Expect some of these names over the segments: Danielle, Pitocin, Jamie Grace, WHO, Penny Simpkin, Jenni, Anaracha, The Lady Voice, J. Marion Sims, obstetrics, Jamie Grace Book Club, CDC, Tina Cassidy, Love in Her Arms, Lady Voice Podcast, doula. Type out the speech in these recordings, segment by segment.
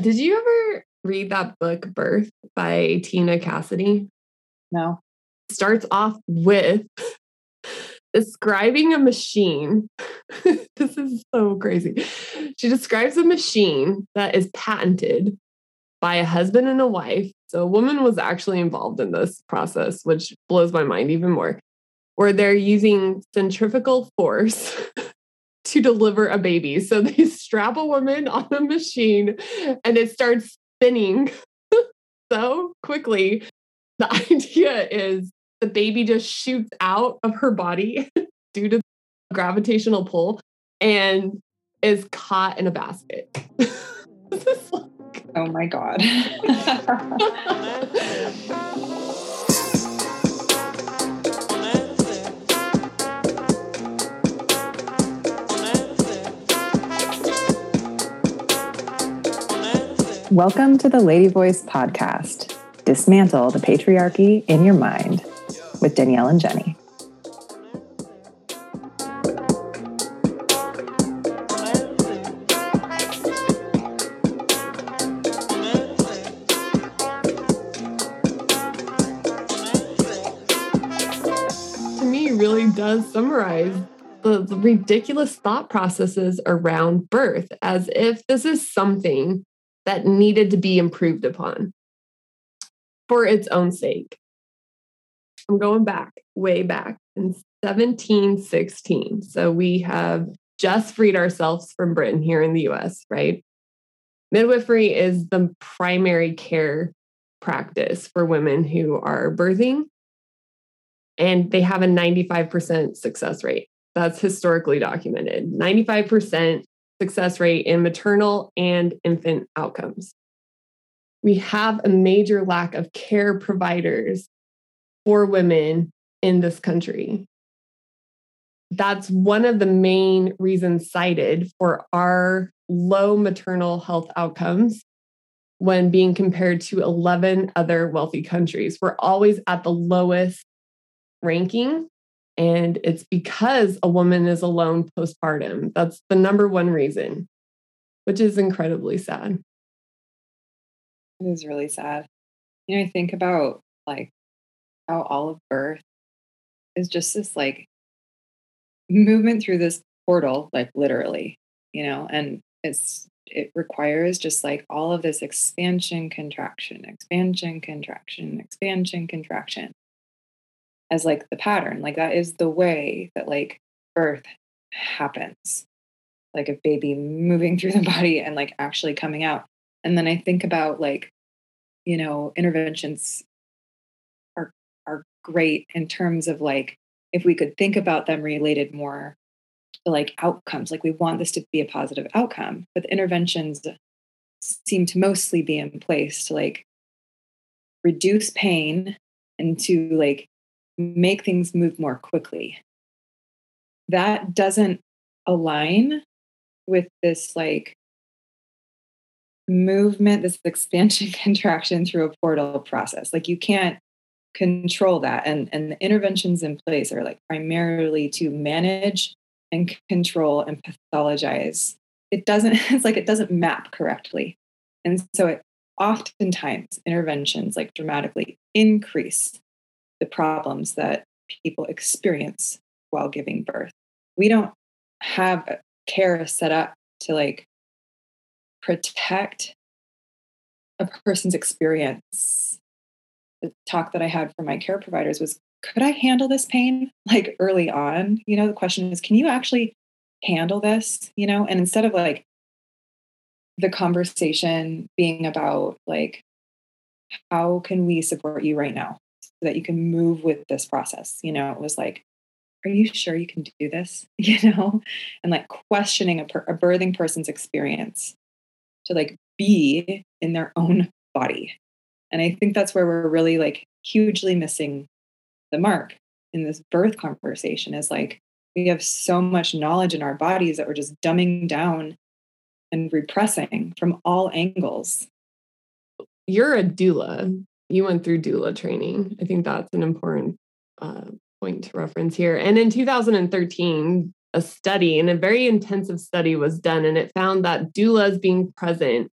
Did you ever read that book, Birth, by Tina Cassidy? No. It starts off with describing a machine. This is so crazy. She describes a machine that is patented by a husband and a wife. So a woman was actually involved in this process, which blows my mind even more, where they're using centrifugal force to deliver a baby. So they strap a woman on a machine and it starts spinning so quickly. The idea is the baby just shoots out of her body due to the gravitational pull and is caught in a basket. Oh my God. Welcome to the Lady Voice Podcast. Dismantle the patriarchy in your mind with Danielle and Jenny. Does summarize the ridiculous thought processes around birth as if this is something that needed to be improved upon for its own sake. I'm going back, way back in 1716. So we have just freed ourselves from Britain here in the US, right? Midwifery is the primary care practice for women who are birthing. And they have a 95% success rate. That's historically documented. 95% success rate in maternal and infant outcomes. We have a major lack of care providers for women in this country. That's one of the main reasons cited for our low maternal health outcomes when being compared to 11 other wealthy countries. We're always at the lowest ranking, and it's because a woman is alone postpartum. That's the number one reason, which is incredibly sad. It is really sad. You know, I think about like how all of birth is just this like movement through this portal, like literally, you know, and it requires just like all of this expansion, contraction, expansion, contraction, expansion, contraction. As like the pattern, like that is the way that like birth happens, like a baby moving through the body and like actually coming out. And then I think about like, you know, interventions are great in terms of like, if we could think about them related more to like outcomes, like we want this to be a positive outcome, but the interventions seem to mostly be in place to like reduce pain and to like make things move more quickly. That doesn't align with this like movement, this expansion contraction through a portal process. Like you can't control that. And the interventions in place are like primarily to manage and control and pathologize. It doesn't map correctly. And so it oftentimes interventions like dramatically increase the problems that people experience while giving birth. We don't have care set up to like protect a person's experience. The talk that I had from my care providers was, could I handle this pain? Like early on, you know, the question is, can you actually handle this? You know, and instead of like the conversation being about like, how can we support you right now? That you can move with this process. You know, it was like, are you sure you can do this? You know, and like questioning a birthing person's experience to like be in their own body. And I think that's where we're really like hugely missing the mark in this birth conversation is like, we have so much knowledge in our bodies that we're just dumbing down and repressing from all angles. You're a doula. You went through doula training. I think that's an important point to reference here. And in 2013, a study, and a very intensive study was done, and it found that doulas being present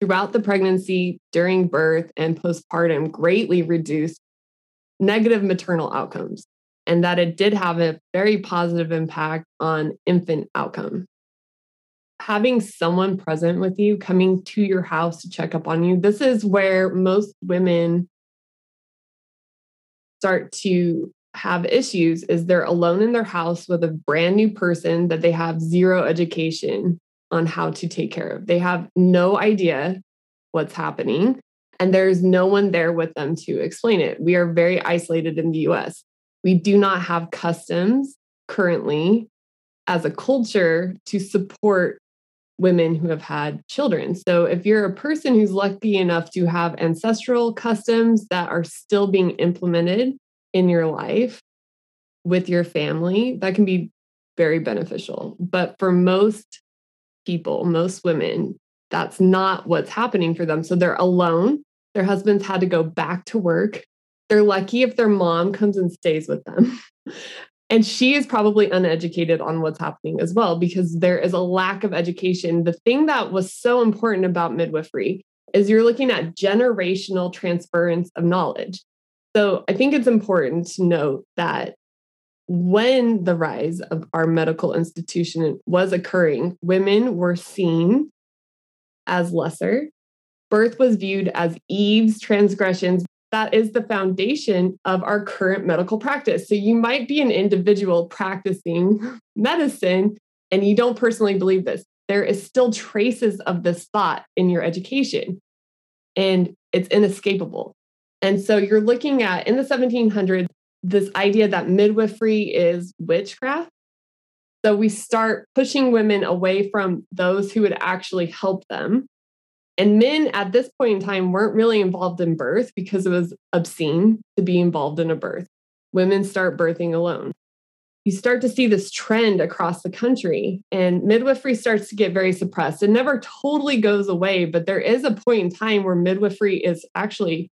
throughout the pregnancy, during birth, and postpartum greatly reduced negative maternal outcomes, and that it did have a very positive impact on infant outcome. Having someone present with you, coming to your house to check up on you, this is where most women start to have issues, is they're alone in their house with a brand new person that they have zero education on how to take care of. They have no idea what's happening, and there's no one there with them to explain it. We are very isolated in the US. We do not have customs currently as a culture to support women who have had children. So if you're a person who's lucky enough to have ancestral customs that are still being implemented in your life with your family, that can be very beneficial. But for most people, most women, that's not what's happening for them. So they're alone. Their husbands had to go back to work. They're lucky if their mom comes and stays with them. And she is probably uneducated on what's happening as well, because there is a lack of education. The thing that was so important about midwifery is you're looking at generational transference of knowledge. So I think it's important to note that when the rise of our medical institution was occurring, women were seen as lesser. Birth was viewed as Eve's transgressions. That is the foundation of our current medical practice. So you might be an individual practicing medicine and you don't personally believe this. There is still traces of this thought in your education, and it's inescapable. And so you're looking at, in the 1700s, this idea that midwifery is witchcraft. So we start pushing women away from those who would actually help them. And men at this point in time weren't really involved in birth because it was obscene to be involved in a birth. Women start birthing alone. You start to see this trend across the country, and midwifery starts to get very suppressed. It never totally goes away, but there is a point in time where midwifery is actually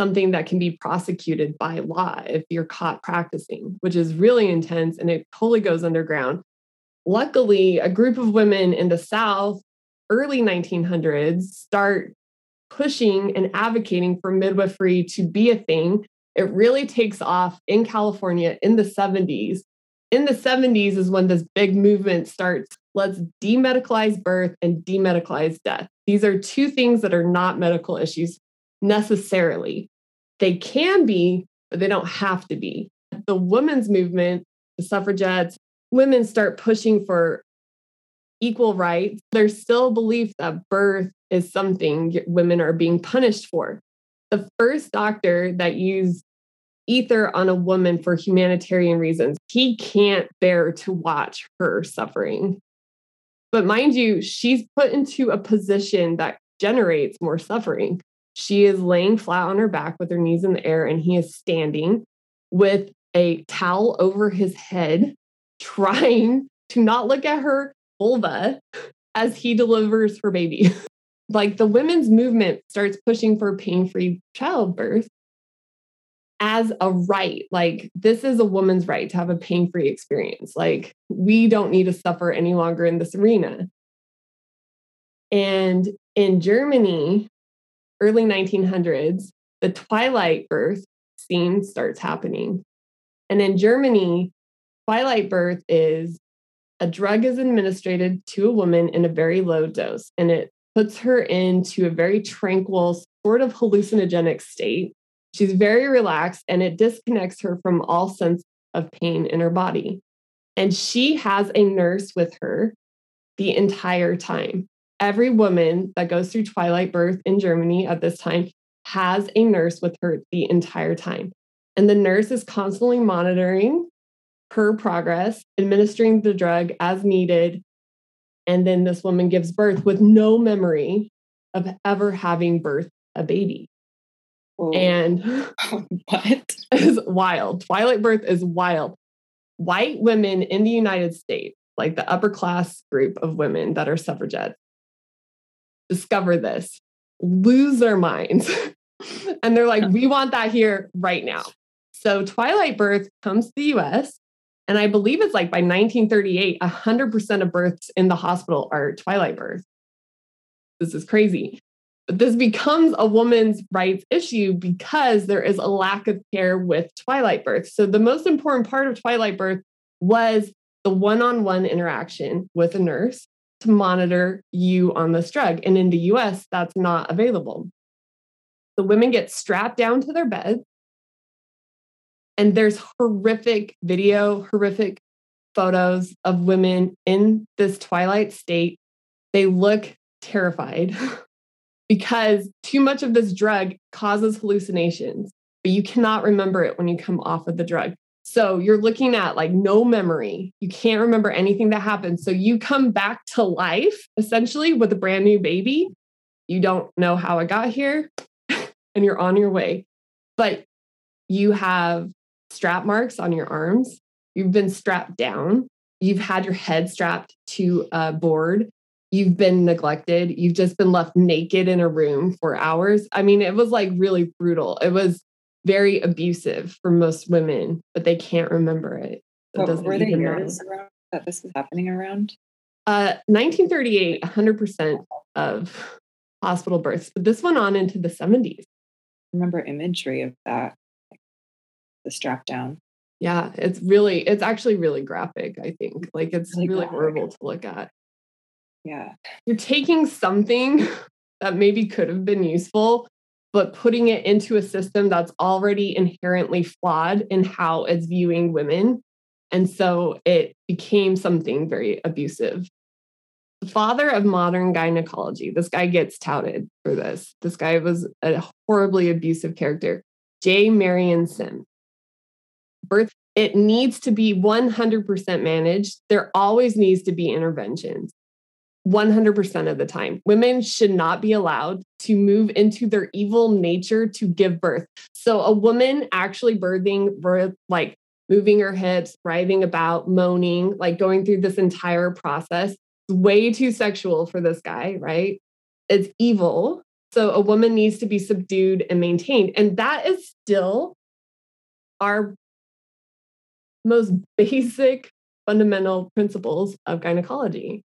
something that can be prosecuted by law if you're caught practicing, which is really intense, and it totally goes underground. Luckily, a group of women in the South, early 1900s, start pushing and advocating for midwifery to be a thing. It really takes off in California in the 70s. In the 70s is when this big movement starts. Let's demedicalize birth and demedicalize death. These are two things that are not medical issues necessarily. They can be, but they don't have to be. The women's movement, the suffragettes, women start pushing for equal rights. There's still a belief that birth is something women are being punished for. The first doctor that used ether on a woman for humanitarian reasons, he can't bear to watch her suffering. But mind you, she's put into a position that generates more suffering. She is laying flat on her back with her knees in the air, and he is standing with a towel over his head, trying to not look at her vulva as he delivers her baby. Like, the women's movement starts pushing for pain-free childbirth as a right. Like, this is a woman's right to have a pain-free experience. Like, we don't need to suffer any longer in this arena. And in Germany, early 1900s, the twilight birth scene starts happening. And in Germany, twilight birth is a drug is administered to a woman in a very low dose, and it puts her into a very tranquil, sort of hallucinogenic state. She's very relaxed, and it disconnects her from all sense of pain in her body. And she has a nurse with her the entire time. Every woman that goes through twilight birth in Germany at this time has a nurse with her the entire time. And the nurse is constantly monitoring her progress, administering the drug as needed. And then this woman gives birth with no memory of ever having birthed a baby. Whoa. And what is wild? Twilight birth is wild. White women in the United States, like the upper class group of women that are suffragettes, discover this, lose their minds. And they're like, we want that here right now. So twilight birth comes to the US. And I believe it's like by 1938, 100% of births in the hospital are twilight births. This is crazy. But this becomes a woman's rights issue because there is a lack of care with twilight birth. So the most important part of twilight birth was the one-on-one interaction with a nurse to monitor you on this drug. And in the US, that's not available. The women get strapped down to their beds, and there's horrific video, horrific photos of women in this twilight state. They look terrified because too much of this drug causes hallucinations, but you cannot remember it when you come off of the drug. So you're looking at like no memory. You can't remember anything that happened. So you come back to life essentially with a brand new baby. You don't know how it got here and you're on your way, but you have strap marks on your arms. You've been strapped down. You've had your head strapped to a board. You've been neglected. You've just been left naked in a room for hours. I mean, it was like really brutal. It was very abusive for most women, but they can't remember it. So what were the years around that this was happening around? 1938, 100% of hospital births. But this went on into the 70s. I remember imagery of that, like the strap down. Yeah, it's actually really graphic, I think. Like it's really horrible to look at. Yeah. You're taking something that maybe could have been useful, but putting it into a system that's already inherently flawed in how it's viewing women. And so it became something very abusive. The father of modern gynecology, this guy gets touted for this. This guy was a horribly abusive character, J. Marion Sims. Birth, it needs to be 100% managed. There always needs to be interventions. 100% of the time. Women should not be allowed to move into their evil nature to give birth. So a woman actually birthing, birth, like moving her hips, writhing about, moaning, like going through this entire process, way too sexual for this guy, right? It's evil. So a woman needs to be subdued and maintained. And that is still our most basic fundamental principles of gynecology.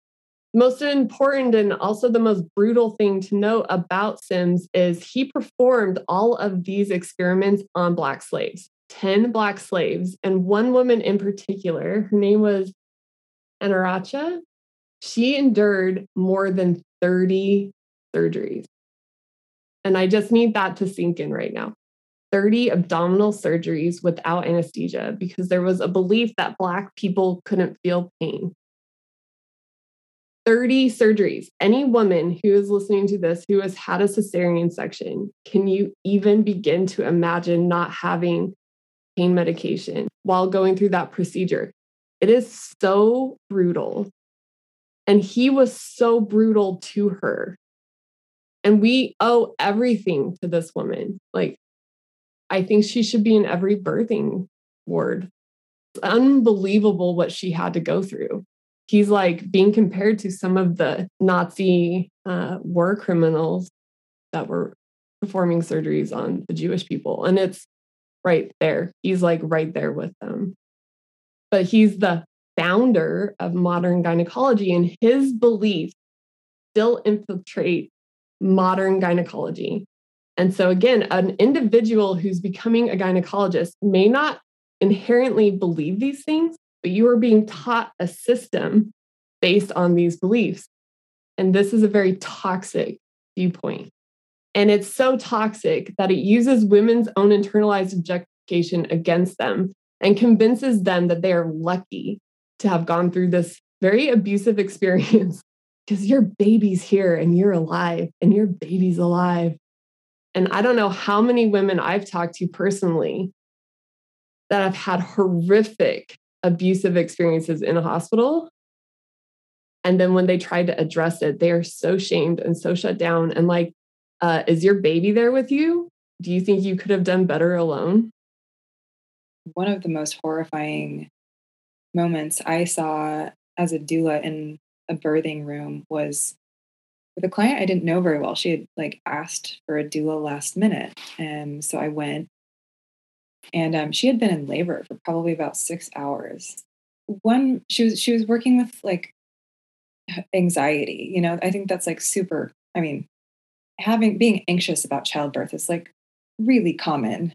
Most important and also the most brutal thing to know about Sims is he performed all of these experiments on Black slaves, 10 Black slaves. And one woman in particular, her name was Anaracha. She endured more than 30 surgeries. And I just need that to sink in right now. 30 abdominal surgeries without anesthesia because there was a belief that Black people couldn't feel pain. 30 surgeries. Any woman who is listening to this who has had a cesarean section, can you even begin to imagine not having pain medication while going through that procedure? It is so brutal. And he was so brutal to her. And we owe everything to this woman. Like, I think she should be in every birthing ward. It's unbelievable what she had to go through. He's like being compared to some of the Nazi war criminals that were performing surgeries on the Jewish people. And it's right there. He's like right there with them. But he's the founder of modern gynecology, and his beliefs still infiltrate modern gynecology. And so again, an individual who's becoming a gynecologist may not inherently believe these things, but you are being taught a system based on these beliefs. And this is a very toxic viewpoint. And it's so toxic that it uses women's own internalized objectification against them and convinces them that they are lucky to have gone through this very abusive experience because your baby's here and you're alive and your baby's alive. And I don't know how many women I've talked to personally that have had horrific abusive experiences in a hospital. And then when they try to address it, they are so shamed and so shut down. And like, is your baby there with you? Do you think you could have done better alone? One of the most horrifying moments I saw as a doula in a birthing room was with a client I didn't know very well. She had like asked for a doula last minute. And so I went. And she had been in labor for probably about 6 hours. She was working with like anxiety, you know, I think that's like super I mean, being anxious about childbirth is like really common,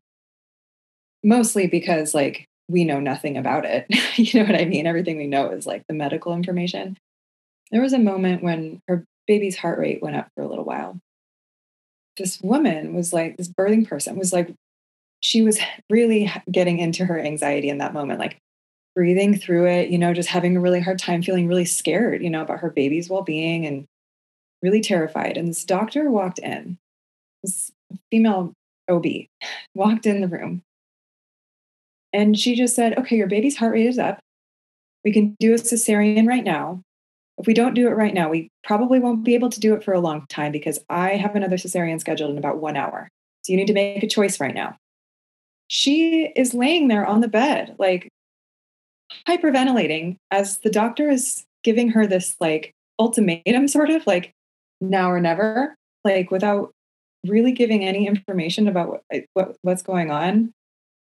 mostly because like we know nothing about it. You know what I mean? Everything we know is like the medical information. There was a moment when her baby's heart rate went up for a little while. This woman was like, this birthing person was like, she was really getting into her anxiety in that moment, like breathing through it, you know, just having a really hard time, feeling really scared, you know, about her baby's well-being and really terrified. And this doctor walked in, this female OB walked in the room, and she just said, okay, your baby's heart rate is up. We can do a cesarean right now. If we don't do it right now, we probably won't be able to do it for a long time because I have another cesarean scheduled in about 1 hour. So you need to make a choice right now. She is laying there on the bed, like hyperventilating as the doctor is giving her this like ultimatum, sort of like now or never, like without really giving any information about what's going on.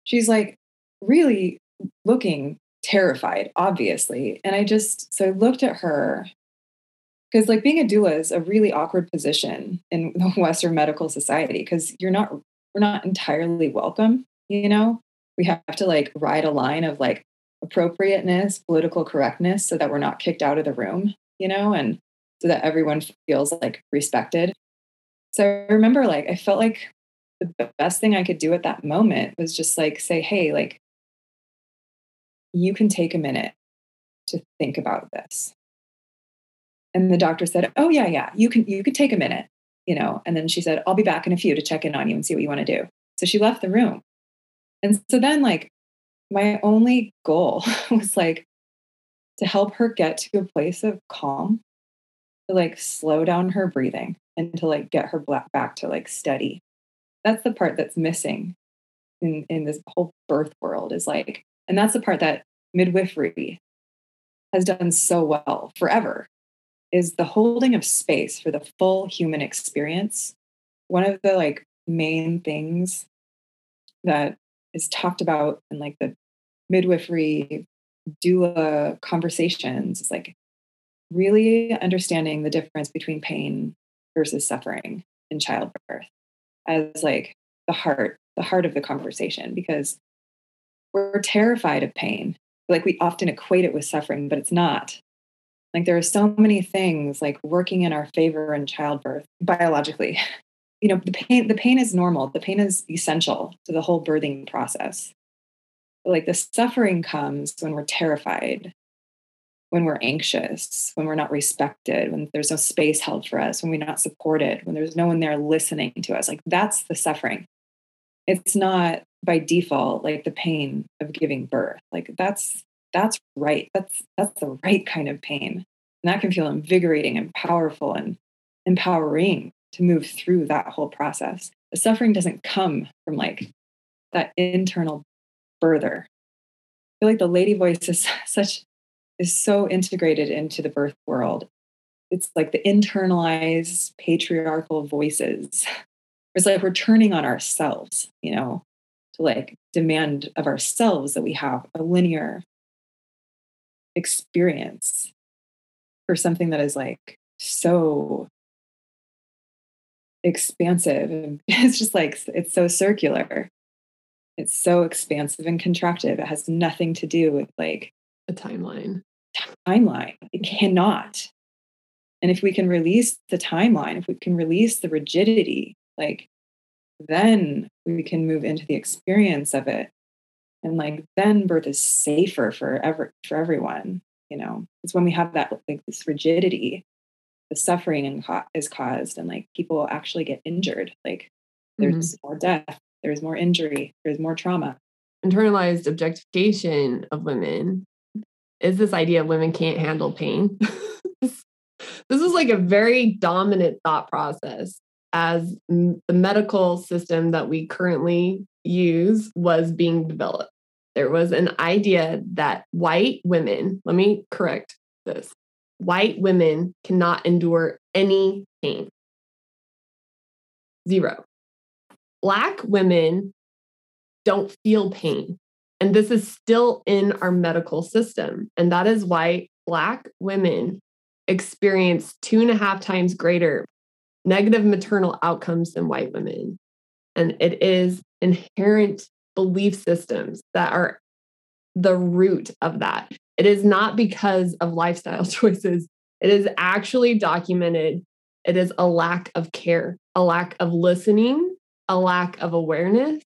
She's like really looking terrified, obviously. And I looked at her because like being a doula is a really awkward position in the Western medical society because we're not entirely welcome. You know, we have to like ride a line of like appropriateness, political correctness so that we're not kicked out of the room, you know, and so that everyone feels like respected. So I remember like, I felt like the best thing I could do at that moment was just like say, hey, like, you can take a minute to think about this. And the doctor said, oh yeah, you can take a minute, you know? And then she said, I'll be back in a few to check in on you and see what you want to do. So she left the room. And so then like my only goal was like to help her get to a place of calm, to like slow down her breathing and to like get her back to like steady. That's the part that's missing in this whole birth world is like, and that's the part that midwifery has done so well forever, is the holding of space for the full human experience. One of the like main things that is talked about in like the midwifery doula conversations is like really understanding the difference between pain versus suffering in childbirth as like the heart of the conversation, because we're terrified of pain. Like we often equate it with suffering, but it's not. Like there are so many things like working in our favor in childbirth biologically. You know, the pain is normal. The pain is essential to the whole birthing process. But like the suffering comes when we're terrified, when we're anxious, when we're not respected, when there's no space held for us, when we're not supported, when there's no one there listening to us. Like that's the suffering. It's not by default like the pain of giving birth. Like that's right. That's the right kind of pain. And that can feel invigorating and powerful and empowering to move through that whole process. The suffering doesn't come from like that internal birther. I feel like the Lady Voice is so integrated into the birth world. It's like the internalized patriarchal voices. It's like we're turning on ourselves, you know, to like demand of ourselves that we have a linear experience for something that is like so expansive. And it's just like, it's so circular. It's so expansive and contractive. It has nothing to do with like a timeline. It cannot. And if we can release the timeline, if we can release the rigidity, like, then we can move into the experience of it. And like, then birth is safer for everyone, you know. It's when we have that, like this rigidity, the suffering is caused, and like people actually get injured. Like there's more death, there's more injury, there's more trauma. Internalized objectification of women is this idea of women can't handle pain. This is like a very dominant thought process, as the medical system that we currently use was being developed. There was an idea that white women, let me correct this, white women cannot endure any pain. Zero. Black women don't feel pain. And this is still in our medical system. And that is why Black women experience 2.5 times greater negative maternal outcomes than white women. And it is inherent belief systems that are the root of that. It is not because of lifestyle choices. It is actually documented. It is a lack of care, a lack of listening, a lack of awareness.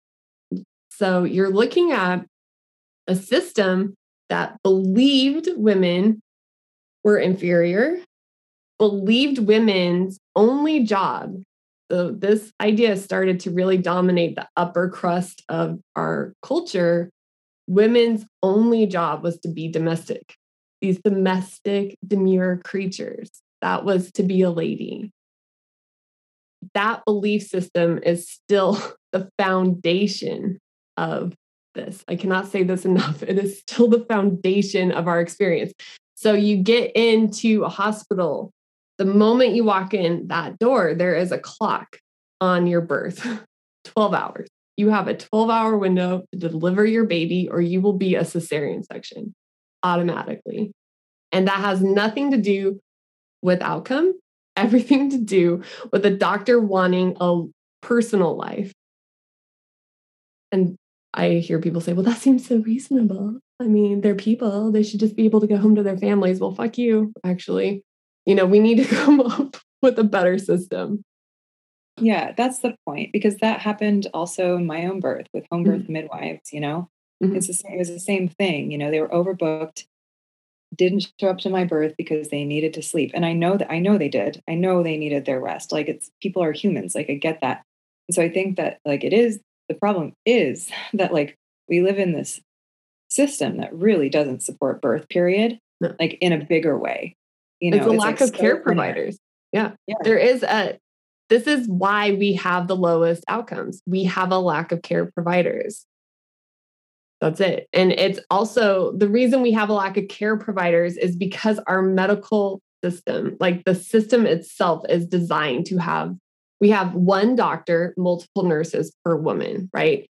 So you're looking at a system that believed women were inferior, believed women's only job. So this idea started to really dominate the upper crust of our culture. Women's only job was to be domestic. These domestic, demure creatures. That was to be a lady. That belief system is still the foundation of this. I cannot say this enough. It is still the foundation of our experience. So you get into a hospital. The moment you walk in that door, there is a clock on your birth, 12 hours. You have a 12-hour window to deliver your baby, or you will be a cesarean section automatically. And that has nothing to do with outcome, everything to do with the doctor wanting a personal life. And I hear people say, well, that seems so reasonable. I mean, they're people. They should just be able to go home to their families. Well, fuck you, actually. You know, we need to come up with a better system. Yeah, that's the point, because that happened also in my own birth with home birth midwives, you know, it was the same thing. You know, they were overbooked, didn't show up to my birth because they needed to sleep. And I know they did. I know they needed their rest. Like, it's, people are humans. Like, I get that. And so I think that, like, it is, the problem is that, like, we live in this system that really doesn't support birth, period, like in a bigger way. You know, it's a lack of care providers. Yeah. This is why we have the lowest outcomes. We have a lack of care providers. That's it. And it's also the reason we have a lack of care providers is because our medical system, like the system itself, is designed to have, we have one doctor, multiple nurses per woman, right?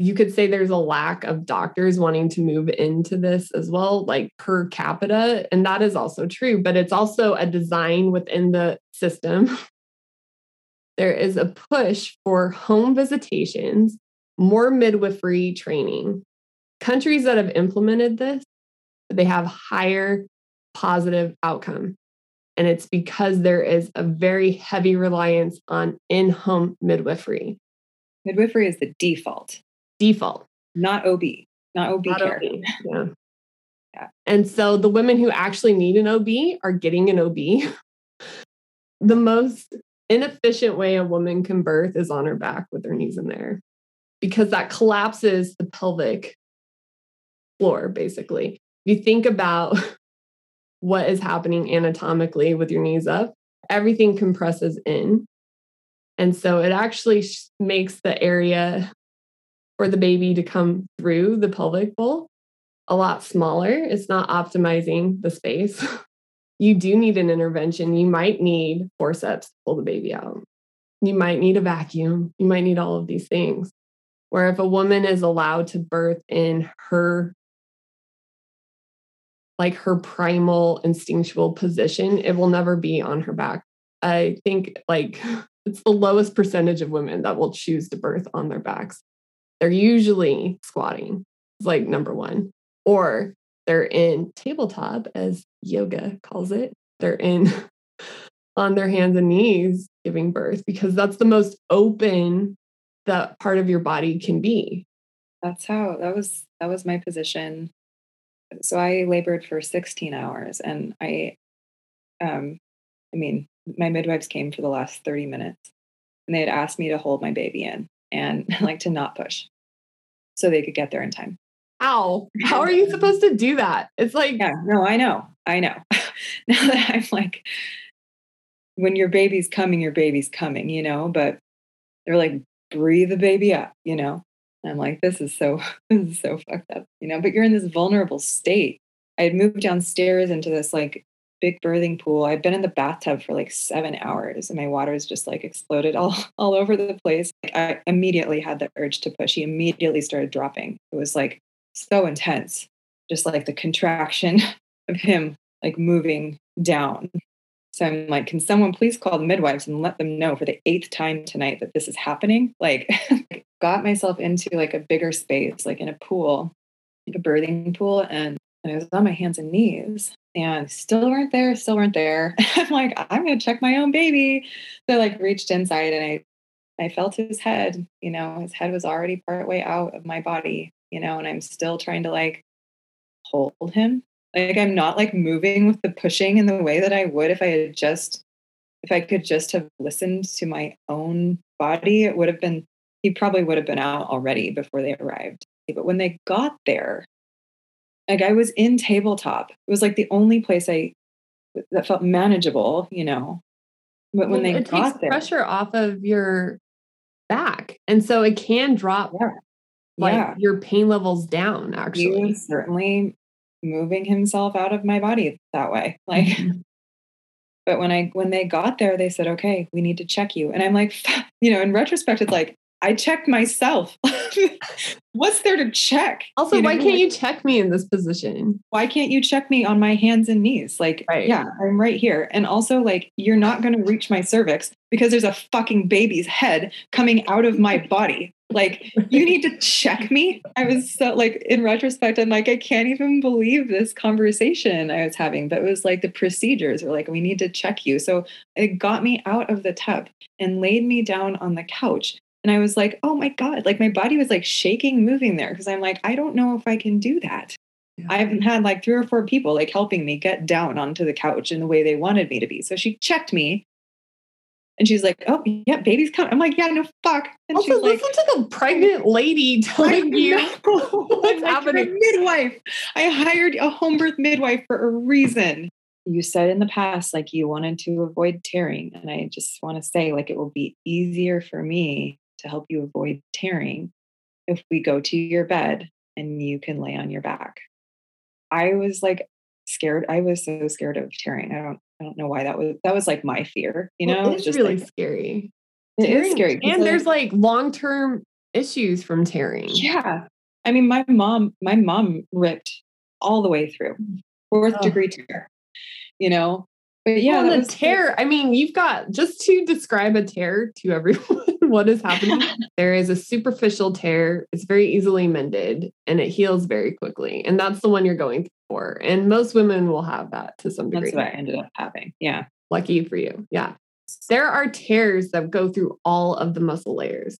You could say there's a lack of doctors wanting to move into this as well, like per capita. And that is also true, but it's also a design within the system. There is a push for home visitations, more midwifery training. Countries that have implemented this, they have higher positive outcome. And it's because there is a very heavy reliance on in-home midwifery. Midwifery is the default. Not OB care. Yeah. And so the women who actually need an OB are getting an OB. The most inefficient way a woman can birth is on her back with her knees in the air, because that collapses the pelvic floor, basically. If you think about what is happening anatomically with your knees up, everything compresses in. And so it actually makes the area for the baby to come through the pelvic bowl a lot smaller. It's not optimizing the space. You do need an intervention. You might need forceps to pull the baby out. You might need a vacuum. You might need all of these things. Where if a woman is allowed to birth in her, like, her primal instinctual position, it will never be on her back. I think, like, it's the lowest percentage of women that will choose to birth on their backs. They're usually squatting. It's like number one. Or they're in tabletop, as yoga calls it. They're in on their hands and knees giving birth, because that's the most open that part of your body can be. That was my position. So I labored for 16 hours and I mean, my midwives came for the last 30 minutes and they had asked me to hold my baby in and, like, to not push so they could get there in time. Ow. How are you supposed to do that? It's like, yeah, no, I know. Now that I'm like, when your baby's coming, you know, but they're like, breathe the baby up, you know? And I'm like, this is so fucked up, you know, but you're in this vulnerable state. I had moved downstairs into this, like, big birthing pool. I'd been in the bathtub for like 7 hours and my water was just, like, exploded all over the place. Like, I immediately had the urge to push. He immediately started dropping. It was, like, so intense, just like the contraction of him, like, moving down. So I'm like, can someone please call the midwives and let them know for the 8th time tonight that this is happening? Like, got myself into like a bigger space, like in a pool, like a birthing pool. And I was on my hands and knees and still weren't there. I'm like, I'm going to check my own baby. So I like reached inside and I felt his head, you know, his head was already partway out of my body, you know, and I'm still trying to like hold him. Like, I'm not like moving with the pushing in the way that I would if I could just have listened to my own body. He probably would have been out already before they arrived. But when they got there, like, I was in tabletop. It was like the only place that felt manageable, you know, but when they got there, it takes pressure off of your back. And so it can drop your pain levels down, actually. He was certainly moving himself out of my body that way. Like, but when they got there, they said, okay, we need to check you. And I'm like, you know, in retrospect, it's like, I checked myself. What's there to check? Also, you know? Why can't you check me in this position? Why can't you check me on my hands and knees? Like, right. Yeah, I'm right here. And also, like, you're not going to reach my cervix because there's a fucking baby's head coming out of my body. Like, you need to check me. I was so, like, in retrospect, I'm like, I can't even believe this conversation I was having. But it was like the procedures were like, we need to check you. So it got me out of the tub and laid me down on the couch. And I was like, oh my God, like my body was like shaking, moving there. Cause I'm like, I don't know if I can do that. Yeah. I haven't had like 3 or 4 people like helping me get down onto the couch in the way they wanted me to be. So she checked me and she's like, oh yeah, baby's coming. I'm like, yeah, no, fuck. And also, she's listen like, to the pregnant lady telling you what's happening. Midwife. I hired a home birth midwife for a reason. You said in the past, like you wanted to avoid tearing. And I just want to say, like, it will be easier for me to help you avoid tearing if we go to your bed and you can lay on your back. I was like scared. I was so scared of tearing. I don't know why that was like my fear, you know? Well, it's just really like, scary. It is scary. And there's like long-term issues from tearing. Yeah. I mean, my mom ripped all the way through 4th degree tear, you know? But yeah, the tear. I mean, you've got just to describe a tear to everyone. What is happening? There is a superficial tear. It's very easily mended and it heals very quickly. And that's the one you're going for. And most women will have that to some degree. That's what I ended up having. Yeah. Lucky for you. Yeah. There are tears that go through all of the muscle layers.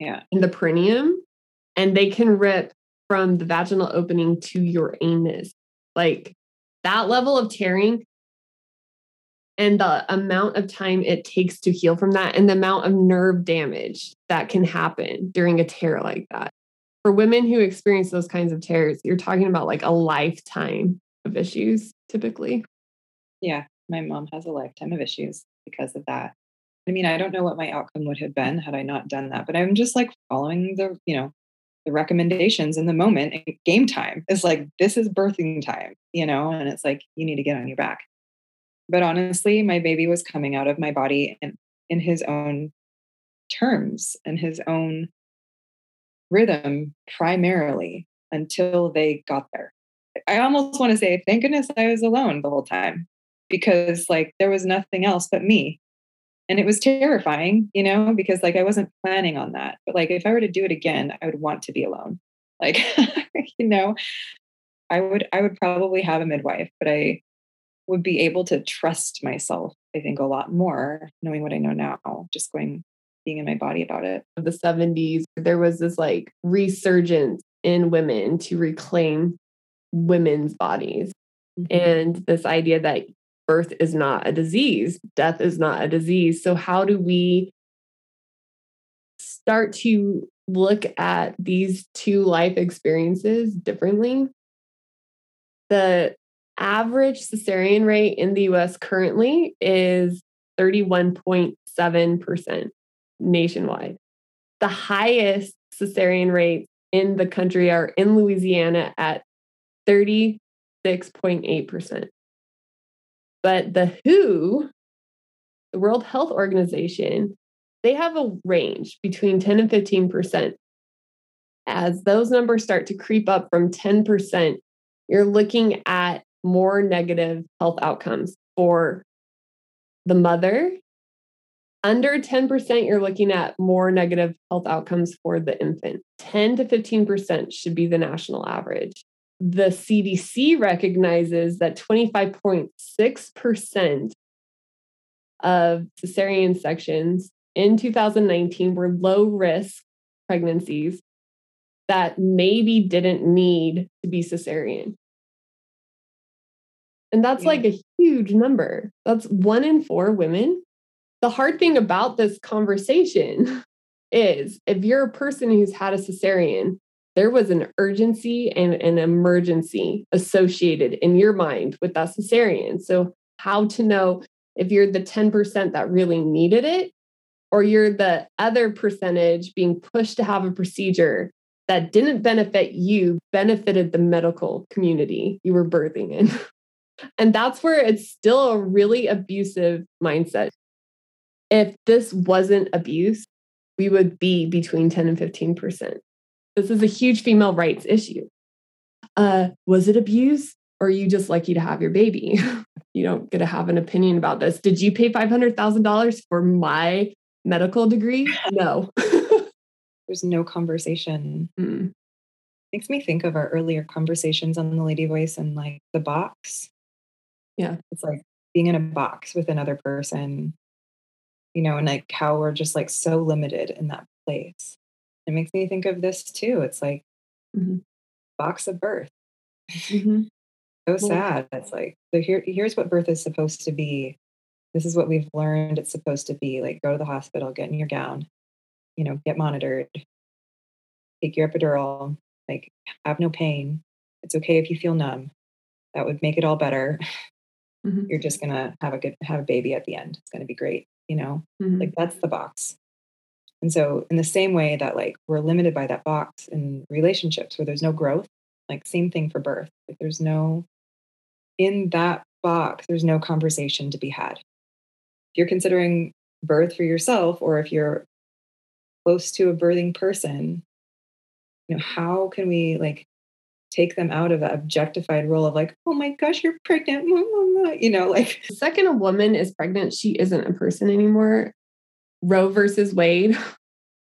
Yeah. In the perineum, and they can rip from the vaginal opening to your anus. Like that level of tearing. And the amount of time it takes to heal from that and the amount of nerve damage that can happen during a tear like that. For women who experience those kinds of tears, you're talking about like a lifetime of issues typically. Yeah, my mom has a lifetime of issues because of that. I mean, I don't know what my outcome would have been had I not done that, but I'm just like following the recommendations in the moment. And game time is like, this is birthing time, you know, and it's like, you need to get on your back. But honestly, my baby was coming out of my body and in his own terms and his own rhythm primarily until they got there. I almost want to say, thank goodness I was alone the whole time because like there was nothing else but me. And it was terrifying, you know, because like I wasn't planning on that. But like if I were to do it again, I would want to be alone. Like, you know, I would probably have a midwife, but I would be able to trust myself, I think, a lot more, knowing what I know now, just being in my body about it. In the 70s, there was this like resurgence in women to reclaim women's bodies. Mm-hmm. And this idea that birth is not a disease, death is not a disease. So how do we start to look at these two life experiences differently? The average cesarean rate in the U.S. currently is 31.7% nationwide. The highest cesarean rates in the country are in Louisiana at 36.8%. But the WHO, the World Health Organization, they have a range between 10 and 15%. As those numbers start to creep up from 10%, you're looking at more negative health outcomes for the mother, under 10%, you're looking at more negative health outcomes for the infant. 10 to 15% should be the national average. The CDC recognizes that 25.6% of cesarean sections in 2019 were low-risk pregnancies that maybe didn't need to be cesarean. And that's like a huge number. That's 1 in 4 women. The hard thing about this conversation is if you're a person who's had a cesarean, there was an urgency and an emergency associated in your mind with that cesarean. So how to know if you're the 10% that really needed it, or you're the other percentage being pushed to have a procedure that didn't benefit you, benefited the medical community you were birthing in. And that's where it's still a really abusive mindset. If this wasn't abuse, we would be between 10 and 15%. This is a huge female rights issue. Was it abuse? Or are you just lucky to have your baby? You don't get to have an opinion about this. Did you pay $500,000 for my medical degree? No. There's no conversation. Mm. Makes me think of our earlier conversations on the Lady Voice and like the box. Yeah. It's like being in a box with another person, you know, and like how we're just like so limited in that place. It makes me think of this too. It's like box of birth. Mm-hmm. So sad. It's like, so here's what birth is supposed to be. This is what we've learned it's supposed to be. Like go to the hospital, get in your gown, you know, get monitored, take your epidural, like have no pain. It's okay if you feel numb. That would make it all better. Mm-hmm. You're just going to have a baby at the end. It's going to be great. You know, like that's the box. And so in the same way that like we're limited by that box in relationships where there's no growth, like same thing for birth. Like there's no, in that box, there's no conversation to be had. If you're considering birth for yourself, or if you're close to a birthing person, you know, how can we like take them out of that objectified role of like, oh my gosh, you're pregnant. You know, like the second a woman is pregnant, she isn't a person anymore. Roe versus Wade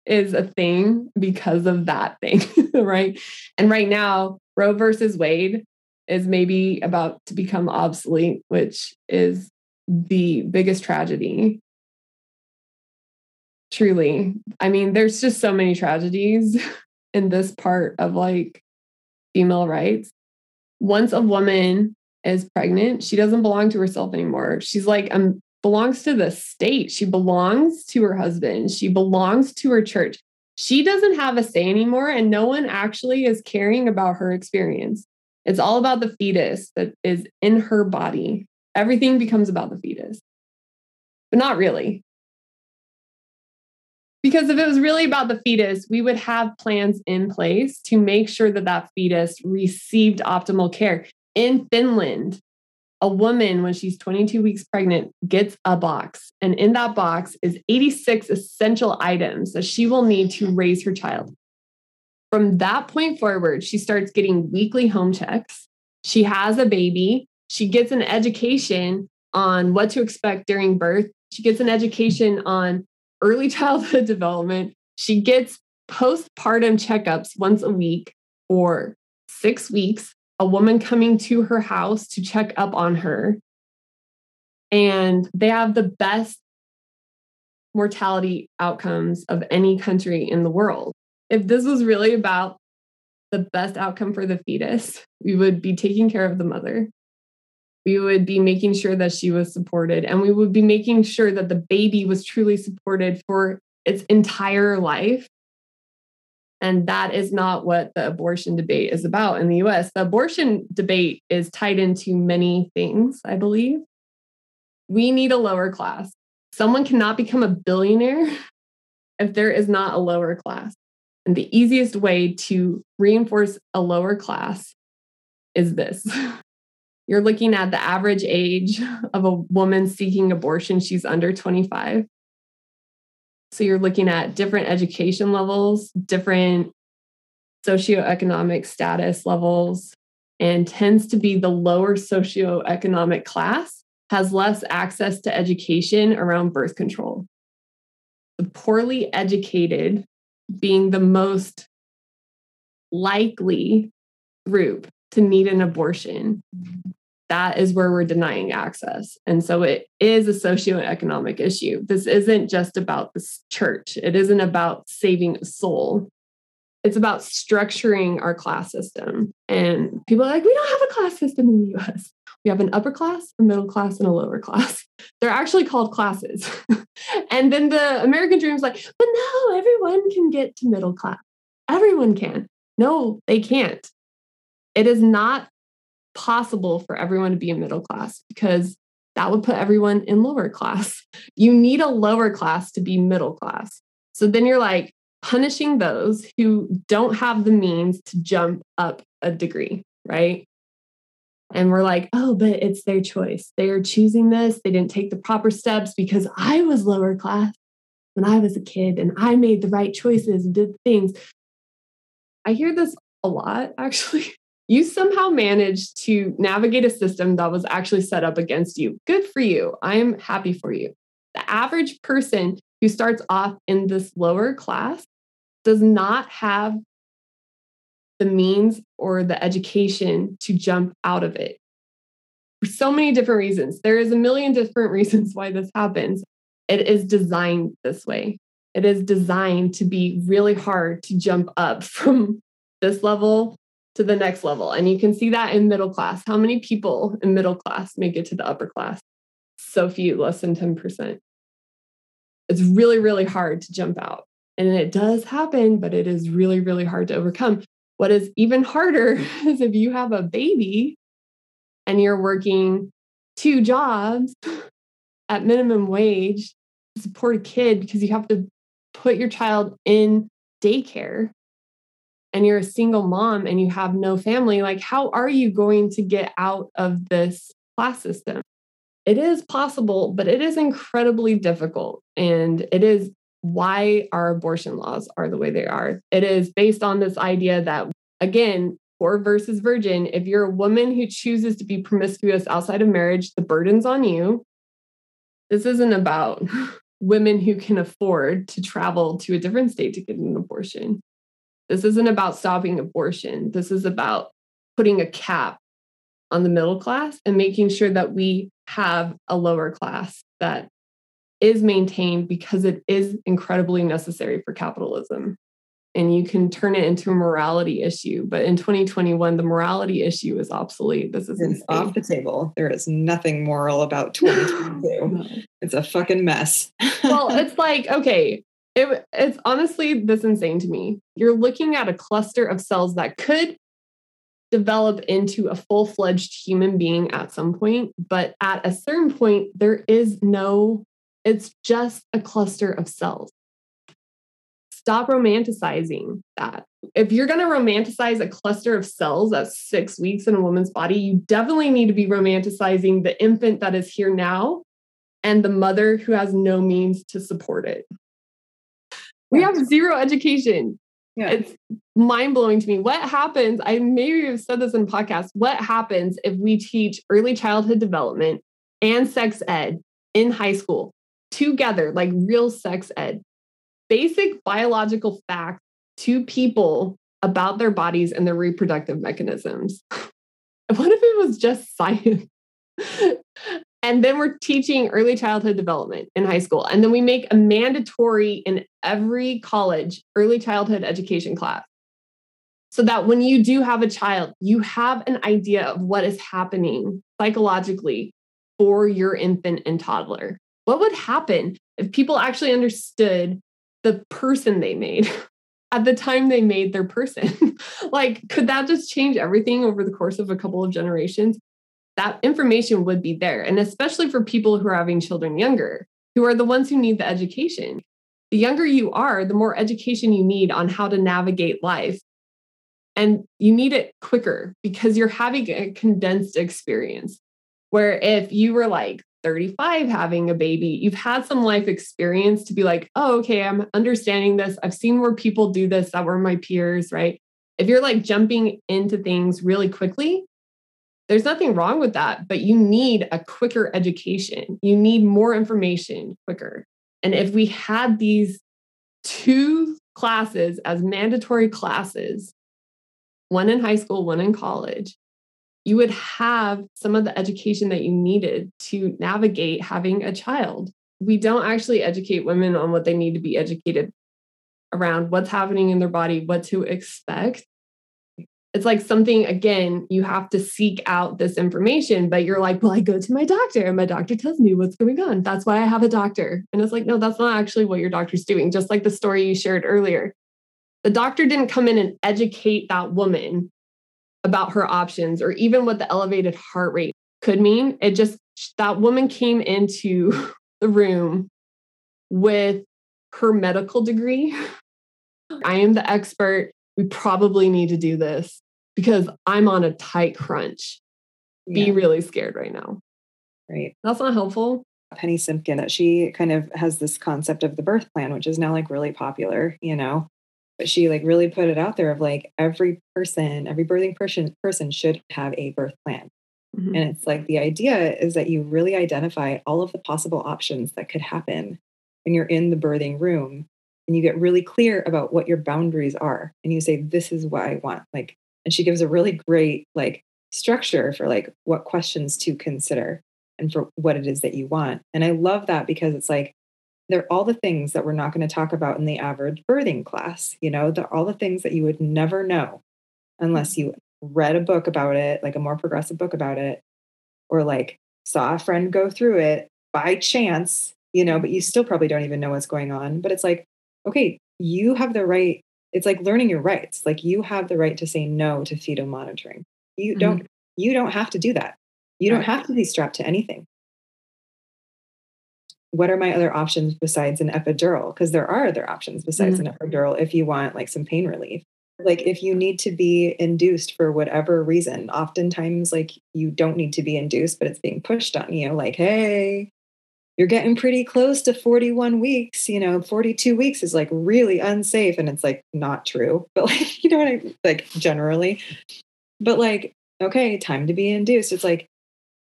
is a thing because of that thing, right? And right now, Roe versus Wade is maybe about to become obsolete, which is the biggest tragedy. Truly. I mean, there's just so many tragedies in this part of like female rights. Once a woman is pregnant, she doesn't belong to herself anymore. She's like, belongs to the state. She belongs to her husband. She belongs to her church. She doesn't have a say anymore, and no one actually is caring about her experience. It's all about the fetus that is in her body. Everything becomes about the fetus, but not really. Because if it was really about the fetus, we would have plans in place to make sure that that fetus received optimal care. In Finland, a woman, when she's 22 weeks pregnant, gets a box. And in that box is 86 essential items that she will need to raise her child. From that point forward, she starts getting weekly home checks. She has a baby. She gets an education on what to expect during birth. She gets an education on early childhood development. She gets postpartum checkups once a week for 6 weeks. A woman coming to her house to check up on her. And they have the best mortality outcomes of any country in the world. If this was really about the best outcome for the fetus, we would be taking care of the mother. We would be making sure that she was supported, and we would be making sure that the baby was truly supported for its entire life. And that is not what the abortion debate is about in the US. The abortion debate is tied into many things, I believe. We need a lower class. Someone cannot become a billionaire if there is not a lower class. And the easiest way to reinforce a lower class is this. You're looking at the average age of a woman seeking abortion. She's under 25. So you're looking at different education levels, different socioeconomic status levels, and tends to be the lower socioeconomic class has less access to education around birth control. The poorly educated being the most likely group to need an abortion. That is where we're denying access. And so it is a socioeconomic issue. This isn't just about this church. It isn't about saving a soul. It's about structuring our class system. And people are like, we don't have a class system in the U.S. We have an upper class, a middle class, and a lower class. They're actually called classes. And then the American dream is like, but no, everyone can get to middle class. Everyone can. No, they can't. It is not possible for everyone to be in middle class because that would put everyone in lower class. You need a lower class to be middle class. So then you're like punishing those who don't have the means to jump up a degree, right? And we're like, oh, but it's their choice. They are choosing this. They didn't take the proper steps because I was lower class when I was a kid and I made the right choices and did things. I hear this a lot, actually. You somehow managed to navigate a system that was actually set up against you. Good for you. I'm happy for you. The average person who starts off in this lower class does not have the means or the education to jump out of it. For so many different reasons. There is a million different reasons why this happens. It is designed this way. It is designed to be really hard to jump up from this level to the next level. And you can see that in middle class. How many people in middle class make it to the upper class? So few, less than 10%. It's really, really hard to jump out. And it does happen, but it is really, really hard to overcome. What is even harder is if you have a baby and you're working 2 jobs at minimum wage to support a kid because you have to put your child in daycare and you're a single mom and you have no family, like how are you going to get out of this class system? It is possible, but it is incredibly difficult. And it is why our abortion laws are the way they are. It is based on this idea that, again, poor versus virgin, if you're a woman who chooses to be promiscuous outside of marriage, the burden's on you. This isn't about women who can afford to travel to a different state to get an abortion. This isn't about stopping abortion. This is about putting a cap on the middle class and making sure that we have a lower class that is maintained because it is incredibly necessary for capitalism. And you can turn it into a morality issue. But in 2021, the morality issue is obsolete. This is off the table. There is nothing moral about 2022. No. It's a fucking mess. Well, it's like, okay, it's honestly this insane to me. You're looking at a cluster of cells that could develop into a full-fledged human being at some point. But at a certain point, there is no, it's just a cluster of cells. Stop romanticizing that. If you're going to romanticize a cluster of cells at 6 weeks in a woman's body, you definitely need to be romanticizing the infant that is here now and the mother who has no means to support it. We have zero education. Yeah. It's mind-blowing to me. What happens, I maybe have said this in a podcast, what happens if we teach early childhood development and sex ed in high school together, like real sex ed? Basic biological facts to people about their bodies and their reproductive mechanisms. What if it was just science? And then we're teaching early childhood development in high school. And then we make a mandatory in every college early childhood education class so that when you do have a child, you have an idea of what is happening psychologically for your infant and toddler. What would happen if people actually understood the person they made at the time they made their person? Like, could that just change everything over the course of a couple of generations? That information would be there. And especially for people who are having children younger, who are the ones who need the education. The younger you are, the more education you need on how to navigate life. And you need it quicker because you're having a condensed experience where if you were like 35 having a baby, you've had some life experience to be like, oh, okay, I'm understanding this. I've seen where people do this that were my peers, right? If you're like jumping into things really quickly, There's nothing wrong with that, but you need a quicker education. You need more information quicker. And if we had these two classes as mandatory classes, one in high school, one in college, you would have some of the education that you needed to navigate having a child. We don't actually educate women on what they need to be educated around, what's happening in their body, what to expect. It's like something, again, you have to seek out this information, but you're like, well, I go to my doctor and my doctor tells me what's going on. That's why I have a doctor. And it's like, no, that's not actually what your doctor's doing. Just like the story you shared earlier. The doctor didn't come in and educate that woman about her options or even what the elevated heart rate could mean. It just, that woman came into the room with her medical degree. I am the expert. We probably need to do this because I'm on a tight crunch. Yeah. Be really scared right now. Right. That's not helpful. Penny Simpkin, she kind of has this concept of the birth plan, which is now like really popular, you know, but she like really put it out there of like every birthing person should have a birth plan. Mm-hmm. And it's like, the idea is that you really identify all of the possible options that could happen when you're in the birthing room. And you get really clear about what your boundaries are. And you say, this is what I want. Like, and she gives a really great like structure for like what questions to consider and for what it is that you want. And I love that because it's like, they're all the things that we're not going to talk about in the average birthing class. You know, they're all the things that you would never know unless you read a book about it, like a more progressive book about it, or like saw a friend go through it by chance, you know, but you still probably don't even know what's going on. But it's like, okay, you have the right. It's like learning your rights. Like you have the right to say no to fetal monitoring. You don't, mm-hmm. you don't have to do that. You don't have to be strapped to anything. What are my other options besides an epidural? Because there are other options besides mm-hmm. an epidural if you want like some pain relief. Like if you need to be induced for whatever reason, oftentimes like you don't need to be induced, but it's being pushed on you. Like, hey, you're getting pretty close to 41 weeks, you know, 42 weeks is like really unsafe. And it's like, not true, but like, you know what I mean? Like generally, but like, okay, time to be induced. It's like,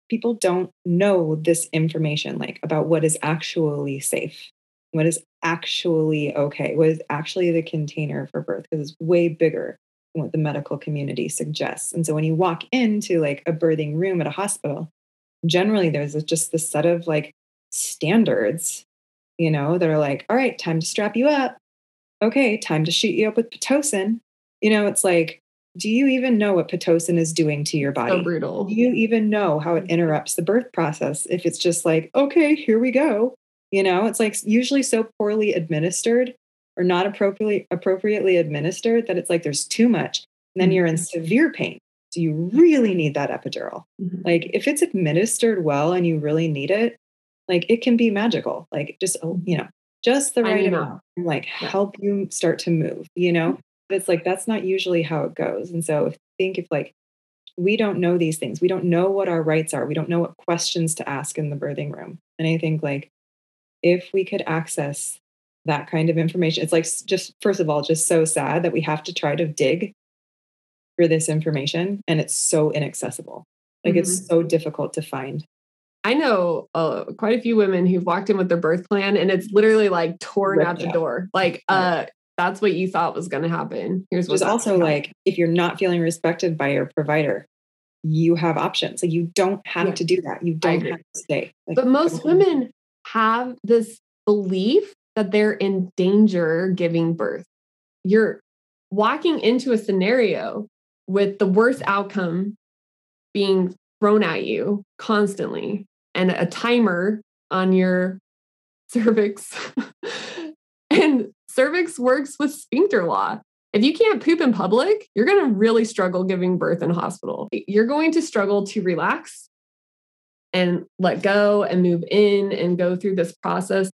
people don't know this information, like about what is actually safe, what is actually okay, what is actually the container for birth, because it's way bigger than what the medical community suggests. And so when you walk into like a birthing room at a hospital, generally there's just this set of like standards, you know, that are like, all right, time to strap you up. Okay, time to shoot you up with Pitocin. You know, it's like, do you even know what Pitocin is doing to your body? So brutal. Do you even know how it interrupts the birth process? If it's just like, okay, here we go. You know, it's like usually so poorly administered or not appropriately administered that it's like there's too much. And then mm-hmm. you're in severe pain. So you really need that epidural. Mm-hmm. Like if it's administered well and you really need it, like it can be magical, like just, you know, just the right amount, like help you start to move, you know, but it's like, that's not usually how it goes. And so if like, we don't know these things, we don't know what our rights are. We don't know what questions to ask in the birthing room. And I think like, if we could access that kind of information, it's like, just, first of all, just so sad that we have to try to dig for this information. And it's so inaccessible. Like mm-hmm. it's so difficult to find. I know quite a few women who've walked in with their birth plan and it's literally like torn out the door. Like, that's what you thought was going to happen. Here's what's also like, if you're not feeling respected by your provider, you have options. So you don't have to do that. You don't have to stay. Like, but most women have this belief that they're in danger giving birth. You're walking into a scenario with the worst outcome being thrown at you constantly and a timer on your cervix and cervix works with sphincter law. If you can't poop in public, you're going to really struggle giving birth in a hospital. You're going to struggle to relax and let go and move in and go through this process.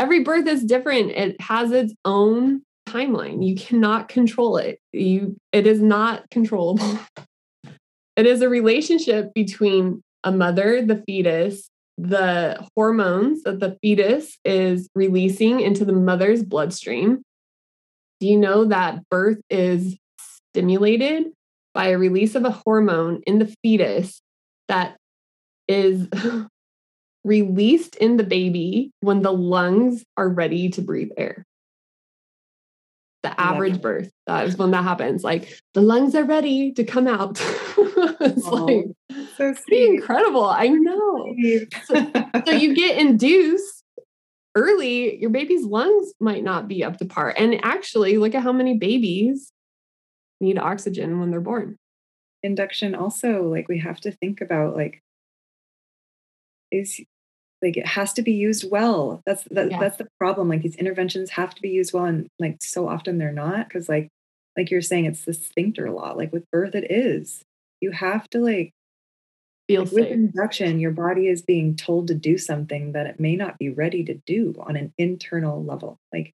Every birth is different. It has its own timeline. You cannot control it. It is not controllable. It is a relationship between a mother, the fetus, the hormones that the fetus is releasing into the mother's bloodstream. Do you know that birth is stimulated by a release of a hormone in the fetus that is released in the baby when the lungs are ready to breathe air. The average birth, that is when that happens. Like the lungs are ready to come out. It's so pretty incredible. I know. So you get induced early, your baby's lungs might not be up to par. And actually, look at how many babies need oxygen when they're born. Induction also, like we have to think about, like, is like it has to be used well. That's the problem. Like these interventions have to be used well, and like so often they're not, because like you're saying, it's the sphincter law. Like with birth, it is. You have to like feel like safe. With induction, your body is being told to do something that it may not be ready to do on an internal level. Like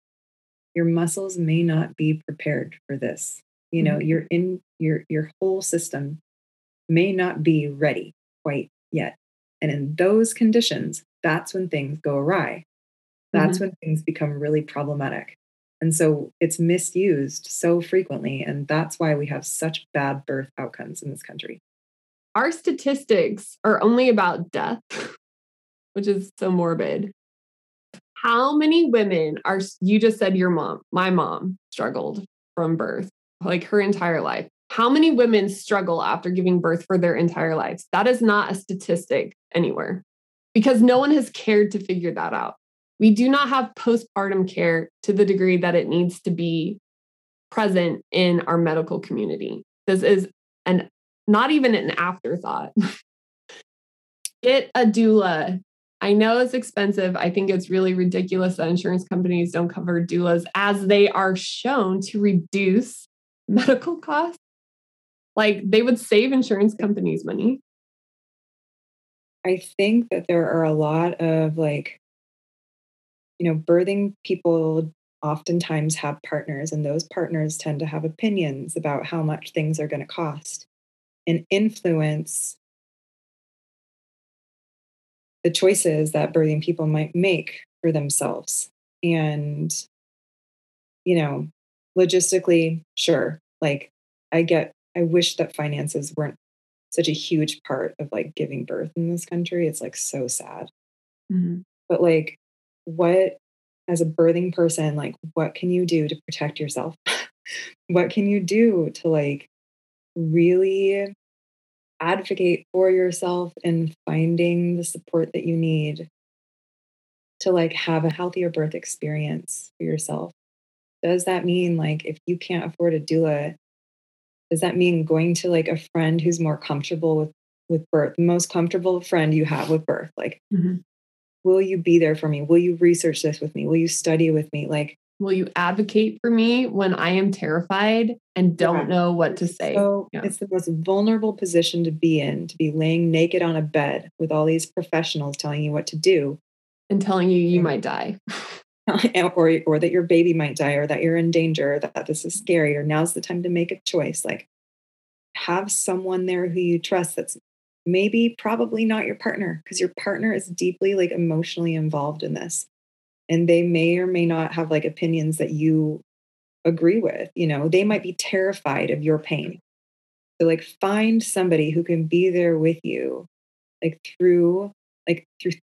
your muscles may not be prepared for this. You know, you're in your whole system may not be ready quite yet. And in those conditions, that's when things go awry. That's when things become really problematic. And so it's misused so frequently. And that's why we have such bad birth outcomes in this country. Our statistics are only about death, which is so morbid. How many women are, you just said your mom, my mom struggled from birth, like her entire life. How many women struggle after giving birth for their entire lives? That is not a statistic anywhere because no one has cared to figure that out. We do not have postpartum care to the degree that it needs to be present in our medical community. This is not even an afterthought. Get a doula. I know it's expensive. I think it's really ridiculous that insurance companies don't cover doulas as they are shown to reduce medical costs. Like they would save insurance companies money. I think that there are a lot of like, you know, birthing people oftentimes have partners, and those partners tend to have opinions about how much things are going to cost and influence the choices that birthing people might make for themselves. And, you know, logistically, sure. Like I wish that finances weren't such a huge part of like giving birth in this country. It's like so sad. But like what, as a birthing person, like what can you do to protect yourself? What can you do to like really advocate for yourself and finding the support that you need to like have a healthier birth experience for yourself? Does that mean like if you can't afford a doula, does that mean going to like a friend who's more comfortable with birth, the most comfortable friend you have with birth? Like, will you be there for me? Will you research this with me? Will you study with me? Like, will you advocate for me when I am terrified and don't know what to say? So it's the most vulnerable position to be in, to be laying naked on a bed with all these professionals telling you what to do. And telling you you might die. Or that your baby might die, or that you're in danger, or that this is scary, or now's the time to make a choice. Like have someone there who you trust that's maybe probably not your partner, because your partner is deeply like emotionally involved in this. And they may or may not have like opinions that you agree with. You know, they might be terrified of your pain. So like find somebody who can be there with you, like through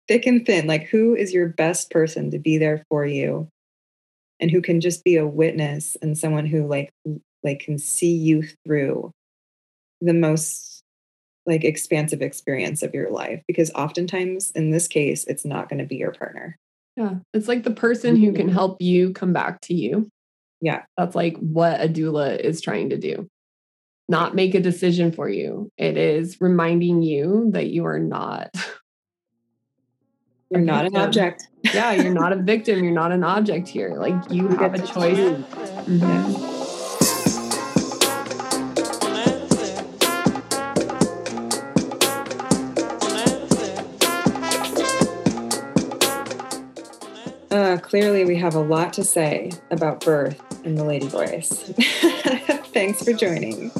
thick and thin, like who is your best person to be there for you and who can just be a witness and someone who like can see you through the most like expansive experience of your life. Because oftentimes in this case, it's not going to be your partner. Yeah. It's like the person who can help you come back to you. Yeah. That's like what a doula is trying to do. Not make a decision for you. It is reminding you that you are not... You're not an object. Yeah, you're not a victim. You're not an object here. Like you have a choice. Clearly, we have a lot to say about birth in the Lady Voice. Thanks for joining.